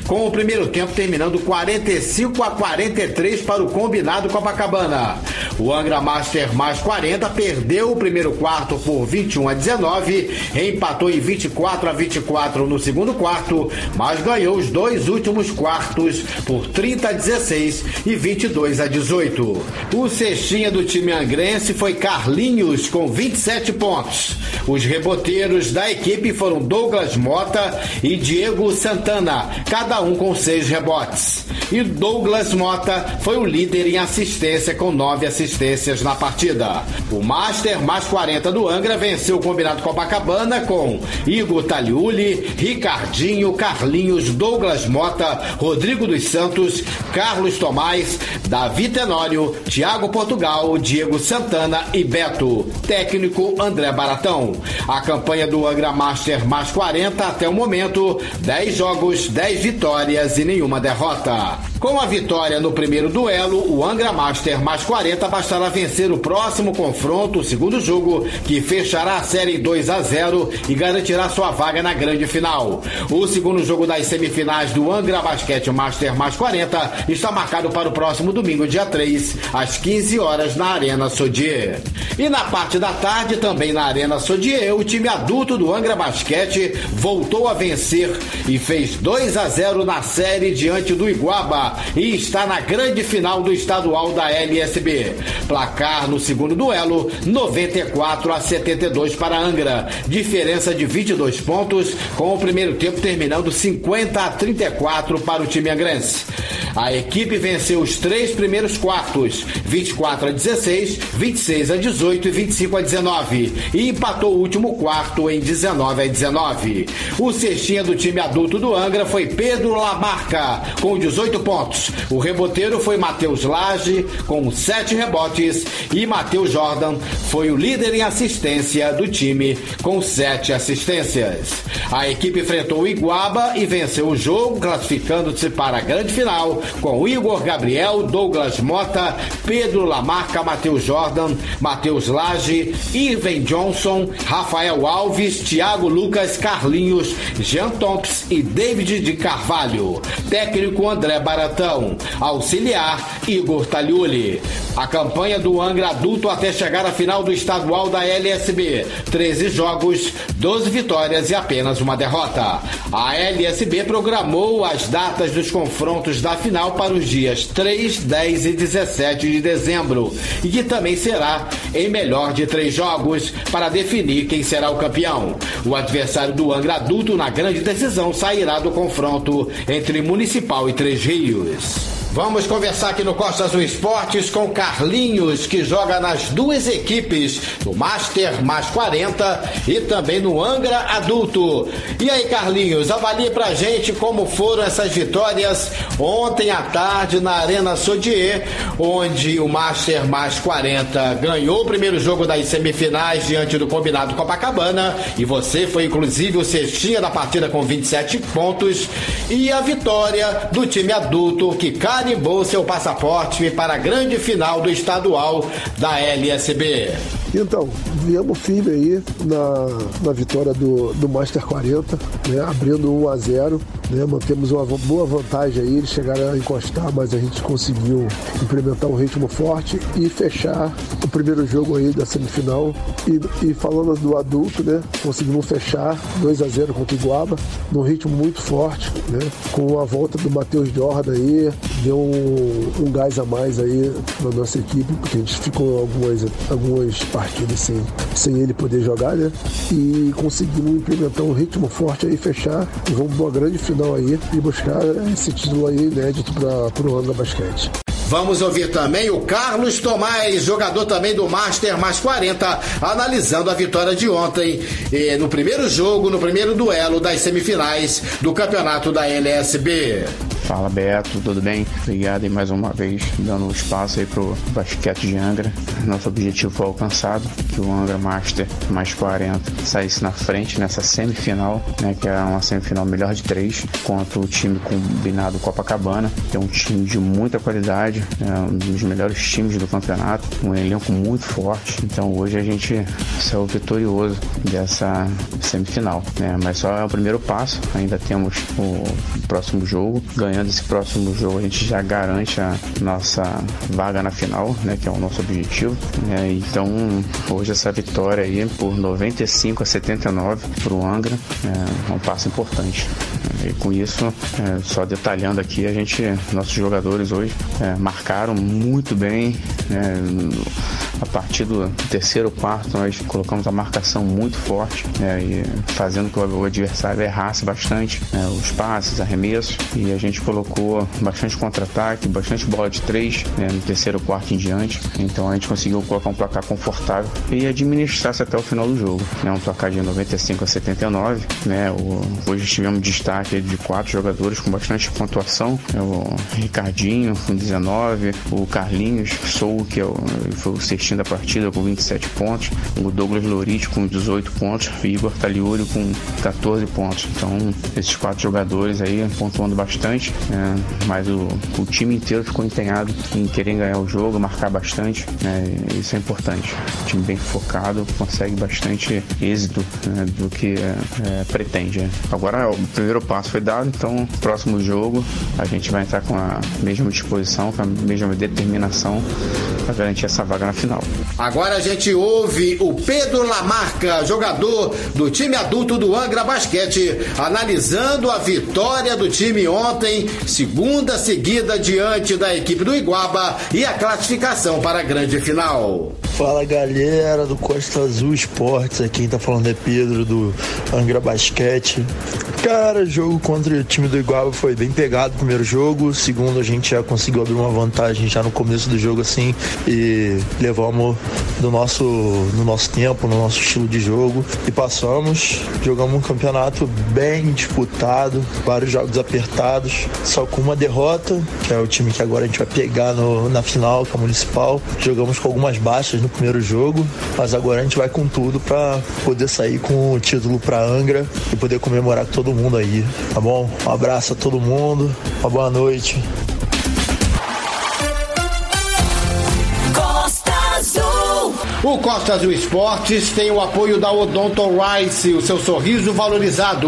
com o primeiro tempo terminando 45-43 para o combinado Copacabana. O Angra Master +40 perdeu o primeiro quarto por 21-19, empatou em 24-24 no segundo quarto, mas ganhou os dois últimos quartos por 30-16 e 22-18. O cestinha do time angrense foi Carlinhos com 27 pontos. Os reboteiros da equipe foram Douglas Mota e Diego Santana, cada um com 6 rebotes. E Douglas Mota foi o líder em assistência com 9 assistências na partida. O Master +40 do Angra venceu o combinado Copacabana com Igor Taliuli, Ricardinho, Carlinhos, Douglas Mota, Rodrigo dos Santos, Carlos Tomás, Davi Tenório, Thiago Portugal, Diego Santana e Beto. Técnico André Baratão. A campanha do Angra Master +40 até o momento, 10 jogos, 10 vitórias e nenhuma derrota. Com a vitória no primeiro duelo, o Angra Master +40 bastará vencer o próximo confronto, o segundo jogo, que fechará a série 2-0 e garantirá sua vaga na grande final. O segundo jogo das semifinais do Angra Basquete Master +40 está marcado para o próximo domingo, dia 3, às 15 horas, na Arena Sodier. E na parte da tarde, também na Arena Sodier, o time adulto do Angra Basquete voltou a vencer e fez 2-0 na série diante do Iguaba e está na grande final do estadual da LSB. Placar no segundo duelo, 94-72 para Angra, diferença de 22 pontos, com o primeiro tempo terminando 50-34 para o time angrense. A equipe venceu os 3 primeiros quartos, 24-16, 26-18 e 25-19, e empatou o último quarto em 19-19. O cestinha do time adulto do Angra foi Pedro Lamarca, com 18 pontos. O reboteiro foi Matheus Lage, com 7 rebotes, e Matheus Jordan foi o líder em assistência do time, com 7 assistências. A equipe enfrentou o Iguaba e venceu o jogo, classificando-se para a grande final, com Igor Gabriel, Douglas Mota, Pedro Lamarca, Matheus Jordan, Matheus Lage, Irving Johnson, Rafael Alves, Thiago Lucas, Carlinhos, Jean Tomps e David de Carvalho. Técnico André Baratão. Joctan. Auxiliar, Igor Taliuli. A campanha do Angra adulto até chegar à final do estadual da LSB. 13 jogos, 12 vitórias e apenas uma derrota. A LSB programou as datas dos confrontos da final para os dias 3, 10 e 17 de dezembro. E que também será em melhor de 3 jogos para definir quem será o campeão. O adversário do Angra adulto na grande decisão sairá do confronto entre Municipal e Três Rios. Vamos conversar aqui no Costa Azul Esportes com Carlinhos, que joga nas duas equipes, no Master +40 e também no Angra Adulto. E aí, Carlinhos, avalie pra gente como foram essas vitórias ontem à tarde na Arena Sodier, onde o Master +40 ganhou o primeiro jogo das semifinais diante do combinado Copacabana, e você foi inclusive o cestinha da partida com 27 pontos, e a vitória do time adulto, que carimbou seu passaporte para a grande final do estadual da LSB. Então, viemos firme aí na vitória do Master 40, né, abrindo 1-0, né, mantemos uma boa vantagem aí, eles chegaram a encostar, mas a gente conseguiu implementar um ritmo forte e fechar o primeiro jogo aí da semifinal. E falando do adulto, né, conseguimos fechar 2-0 contra o Iguaba, num ritmo muito forte, né, com a volta do Matheus Dorda aí, deu um gás a mais aí na nossa equipe, porque a gente ficou algumas partidas sem ele poder jogar, né? E conseguimos implementar um ritmo forte aí, fechar e vamos para uma grande final aí e buscar esse título aí inédito para o Angra Basquete. Vamos ouvir também o Carlos Tomás, jogador também do Master +40, analisando a vitória de ontem no primeiro jogo, no primeiro duelo das semifinais do campeonato da LSB. Fala, Beto, tudo bem? Obrigado e mais uma vez dando espaço aí pro basquete de Angra. Nosso objetivo foi alcançado, que o Angra Master +40 saísse na frente nessa semifinal, né, que era uma semifinal melhor de 3, contra o time combinado Copacabana, que é um time de muita qualidade, é um dos melhores times do campeonato, um elenco muito forte. Então hoje a gente saiu vitorioso dessa semifinal, né? Mas só é o primeiro passo, ainda temos o próximo jogo. Ganhando esse próximo jogo, a gente já garante a nossa vaga na final, né, que é o nosso objetivo. Então, hoje essa vitória aí por 95-79 para o Angra é um passo importante. E com isso, só detalhando aqui, nossos jogadores hoje marcaram muito bem. A partir do terceiro quarto, nós colocamos a marcação muito forte, e fazendo com que o adversário errasse bastante os passes, arremessos, e a gente colocou bastante contra-ataque, bastante bola de 3, no terceiro quarto em diante. Então a gente conseguiu colocar um placar confortável e administrar-se até o final do jogo, um placar de 95-79, Hoje tivemos destaque de 4 jogadores com bastante pontuação, o Ricardinho com 19, o Carlinhos Sou, que foi o cestinho da partida com 27 pontos, o Douglas Lorite com 18 pontos e o Igor Taliuli com 14 pontos. Então esses 4 jogadores aí pontuando bastante, mas o time inteiro ficou empenhado em querer ganhar o jogo, marcar bastante, isso é importante. O time bem focado consegue bastante êxito do que pretende. Agora o primeiro passo foi dado, então próximo jogo a gente vai entrar com a mesma disposição, com a mesma determinação para garantir essa vaga na final. Agora a gente ouve o Pedro Lamarca, jogador do time adulto do Angra Basquete, analisando a vitória do time ontem, segunda seguida diante da equipe do Iguaba e a classificação para a grande final. Fala, galera do Costa Azul Esportes, aqui quem tá falando é Pedro do Angra Basquete. Cara, jogo contra o time do Iguaba foi bem pegado, primeiro jogo, segundo a gente já conseguiu abrir uma vantagem já no começo do jogo assim e levamos no nosso tempo, no nosso estilo de jogo e passamos, jogamos um campeonato bem disputado, vários jogos apertados, só com uma derrota, que é o time que agora a gente vai pegar na final, que é o Municipal. Jogamos com algumas baixas no primeiro jogo, mas agora a gente vai com tudo pra poder sair com o título pra Angra e poder comemorar com todo mundo aí, tá bom? Um abraço a todo mundo, uma boa noite. Costa Azul. O Costa Azul Esportes tem o apoio da Odonto Rice, o seu sorriso valorizado,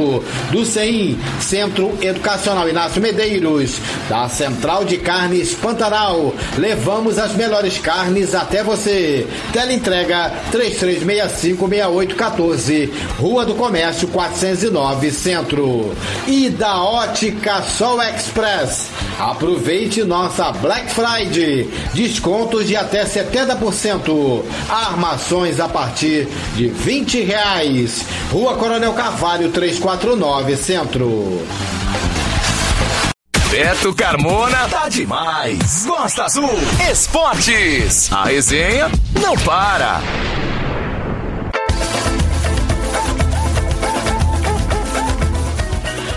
do CEIM, Centro Educacional Inácio Medeiros, da Central de Carnes Pantanal. Levamos as melhores carnes até você. Teleentrega 33656814, Rua do Comércio 409, Centro. E da Ótica Sol Express. Aproveite nossa Black Friday, descontos de até 70%. Armações a partir de R$20. Rua Coronel Carvalho 349, Centro. Beto Carmona tá demais. Costa Azul Esportes. A resenha não para.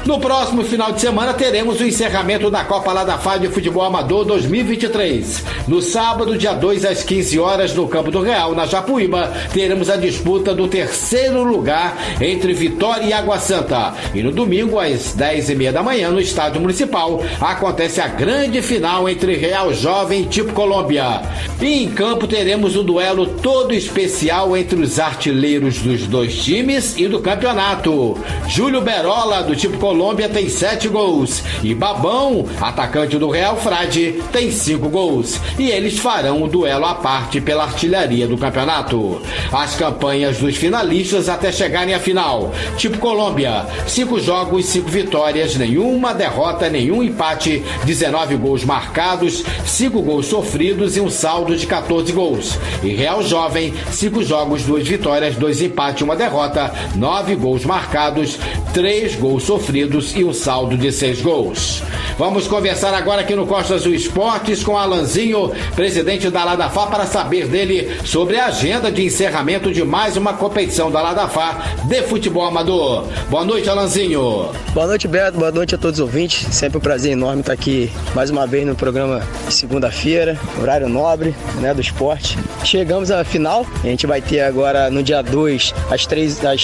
No próximo final de semana teremos o encerramento da Copa Ladafá de Futebol Amador 2023. No sábado, dia 2, às 15 horas, no Campo do Real, na Japuíba, teremos a disputa do terceiro lugar entre Vitória e Água Santa. E no domingo, às 10h30 da manhã, no Estádio Municipal, acontece a grande final entre Real Jovem e Tipo Colômbia. E em campo teremos um duelo todo especial entre os artilheiros dos dois times e do campeonato. Júlio Berola, do Tipo Colômbia, tem 7 gols. E Babão, atacante do Real Frade, tem 5 gols. E eles farão um duelo à parte pela artilharia do campeonato. As campanhas dos finalistas até chegarem à final. Tipo Colômbia, 5 jogos, 5 vitórias, nenhuma derrota, nenhum empate, 19 gols marcados, 5 gols sofridos e um saldo de 14 gols. E Real Jovem, 5 jogos, 2 vitórias, 2 empates, 1 derrota, 9 gols marcados, 3 gols sofridos e um saldo de 6 gols. Vamos conversar agora aqui no Costa Azul Esportes com Alanzinho, presidente da Ladafá, para saber dele sobre a agenda de encerramento de mais uma competição da Ladafá de futebol amador. Boa noite, Alanzinho. Boa noite, Beto. Boa noite a todos os ouvintes. Sempre um prazer enorme estar aqui mais uma vez no programa de segunda-feira, horário nobre, né, do esporte. Chegamos à final. A gente vai ter agora no dia 2, às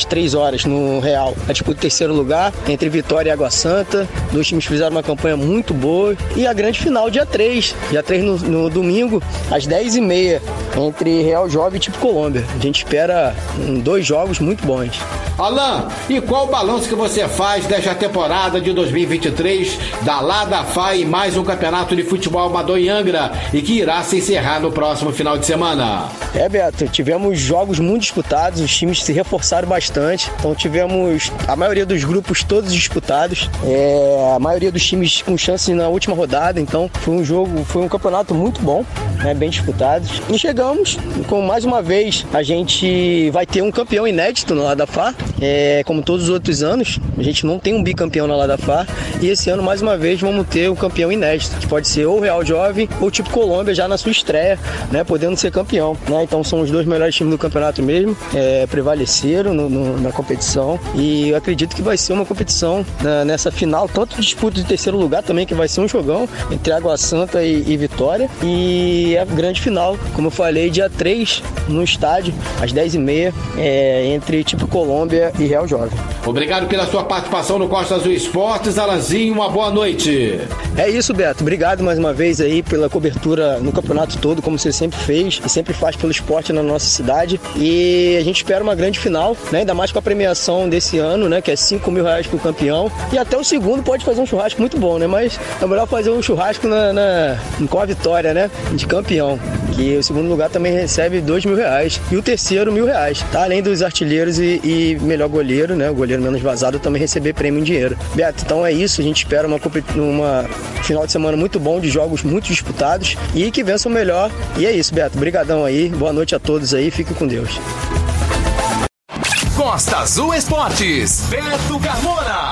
3 horas, no Real, a disputa do terceiro lugar entre Vitória e Água Santa. Dois times fizeram uma campanha muito boa. E a grande final, dia 3. Dia 3 no domingo, às 10h30, entre Real Jovem e Tipo Colômbia. A gente espera 2 jogos muito bons. Alan, e qual o balanço que você faz desta temporada de 2023 da Ladafá e mais um campeonato de futebol amador em Angra e que irá se encerrar no próximo final de semana? É, Beto, tivemos jogos muito disputados, os times se reforçaram bastante, então tivemos a maioria dos grupos todos disputados, a maioria dos times com chance na última rodada, então foi um campeonato muito bom, né, bem disputado. E chegamos, com mais uma vez, a gente vai ter um campeão inédito na Ladafá, como todos os outros anos, a gente não tem um bicampeão na Ladafá, e esse ano, mais uma vez, vamos ter um campeão inédito, que pode ser ou Real Jovem ou Tipo Colômbia, já na sua estreia, né, podendo ser campeão, né? Então são os 2 melhores times do campeonato mesmo, prevaleceram na competição, e eu acredito que vai ser uma competição nessa final, tanto disputa de terceiro lugar também, que vai ser um jogão entre Água Santa e Vitória, e a grande final, como eu falei, dia 3 no estádio, às 10h30, entre Tipo Colômbia e Real Jovem. Obrigado pela sua participação no Costa Azul Esportes, Alanzinho, uma boa noite. É isso, Beto, obrigado mais uma vez aí pela cobertura no campeonato todo, como você sempre fez e sempre faz pelo esporte na nossa cidade, e a gente espera uma grande final, né? Ainda mais com a premiação desse ano, né? Que é R$5.000 pro campeão, e até o segundo pode fazer um churrasco muito bom, né? Mas é melhor fazer um churrasco com a vitória, né? De campeão, que o segundo lugar também recebe R$2.000 e o terceiro R$1.000, tá? Além dos artilheiros e melhor goleiro, né? O goleiro menos vazado também receber prêmio em dinheiro. Beto, então é isso, a gente espera uma final de semana muito bom, de jogos muito disputados e que vença o melhor, e é isso, Beto, brigadão aí, boa noite a todos aí, fiquem com Deus. Costa Azul Esportes, Beto Carmona.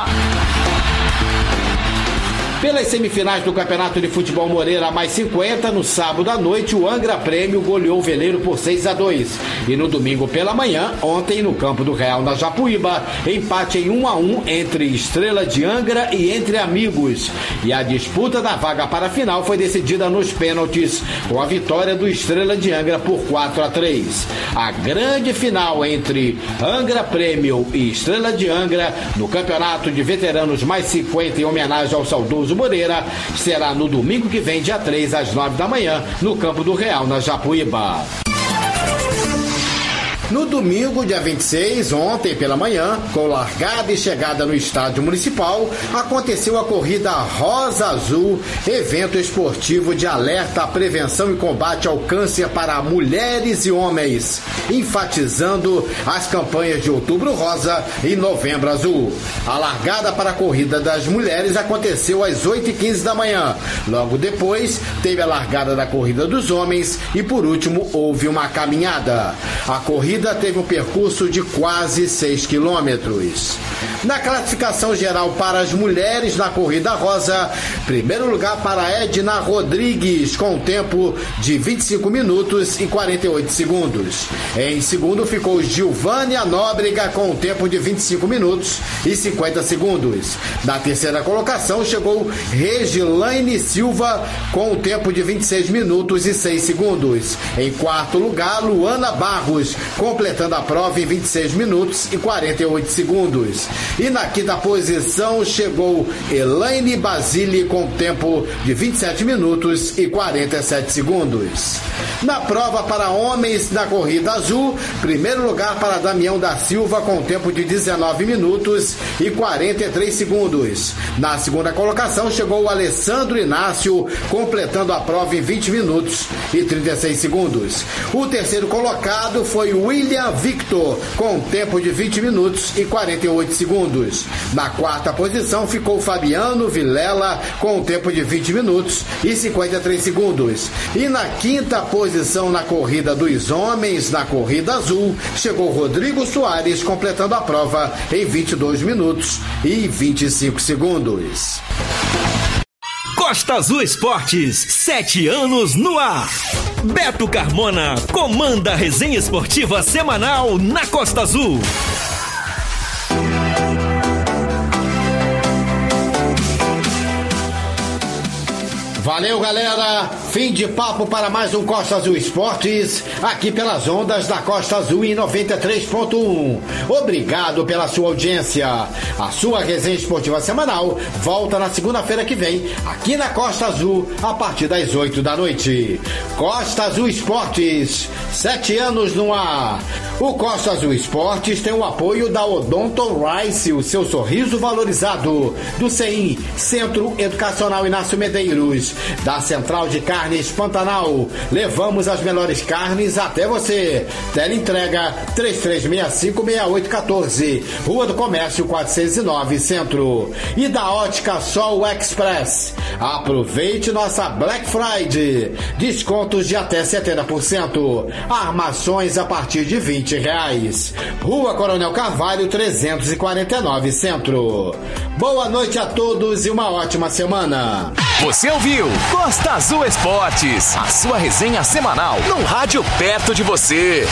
Pelas semifinais do Campeonato de Futebol Moreira +50, no sábado à noite, o Angra Prêmio goleou o Veleiro por 6-2. E no domingo pela manhã, ontem, no Campo do Real, na Japuíba, empate em 1-1 entre Estrela de Angra e Entre Amigos. E a disputa da vaga para a final foi decidida nos pênaltis, com a vitória do Estrela de Angra por 4-3. A grande final entre Angra Prêmio e Estrela de Angra, no Campeonato de Veteranos +50, em homenagem ao saudoso Moreira, será no domingo que vem, dia 3, às 9h, no Campo do Real, na Japuíba. No domingo, dia 26, ontem pela manhã, com largada e chegada no estádio municipal, aconteceu a corrida Rosa Azul, evento esportivo de alerta à prevenção e combate ao câncer para mulheres e homens, enfatizando as campanhas de Outubro Rosa e Novembro Azul. A largada para a corrida das mulheres aconteceu às 8h15 da manhã. Logo depois, teve a largada da corrida dos homens e, por último, houve uma caminhada. A corrida teve um percurso de quase 6 quilômetros. Na classificação geral para as mulheres na corrida rosa, primeiro lugar para Edna Rodrigues, com um tempo de 25 minutos e 48 segundos. Em segundo ficou Gilvânia Nóbrega, com um tempo de 25 minutos e 50 segundos. Na terceira colocação chegou Regilaine Silva, com um tempo de 26 minutos e 6 segundos. Em quarto lugar, Luana Barros, completando a prova em 26 minutos e 48 segundos. E na quinta posição chegou Elaine Basile, com tempo de 27 minutos e 47 segundos. Na prova para homens na corrida azul, primeiro lugar para Damião da Silva, com tempo de 19 minutos e 43 segundos. Na segunda colocação chegou Alessandro Inácio, completando a prova em 20 minutos e 36 segundos. O terceiro colocado foi William Victor, com tempo de 20 minutos e 48 segundos. Na quarta posição ficou Fabiano Vilela, com um tempo de 20 minutos e 53 segundos. E na quinta posição na corrida dos homens, na corrida azul, chegou Rodrigo Soares, completando a prova em 22 minutos e 25 segundos. Costa Azul Esportes, 7 anos no ar. Beto Carmona comanda a resenha esportiva semanal na Costa Azul. Valeu, galera! Fim de papo para mais um Costa Azul Esportes, aqui pelas ondas da Costa Azul em 93.1. Obrigado pela sua audiência. A sua resenha esportiva semanal volta na segunda-feira que vem, aqui na Costa Azul, a partir das 8 da noite. Costa Azul Esportes, 7 anos no ar. O Costa Azul Esportes tem o apoio da Odonto Rice, o seu sorriso valorizado, do CEIM, Centro Educacional Inácio Medeiros, da Central de Carnes Pantanal. Levamos as melhores carnes até você. Teleentrega 3365-6814, Rua do Comércio 409, Centro. E da Ótica Sol Express. Aproveite nossa Black Friday. Descontos de até 70%. Armações a partir de R$20. Rua Coronel Carvalho 349, Centro. Boa noite a todos e uma ótima semana. Você ouviu Costa Azul Esportes, a sua resenha semanal num rádio perto de você.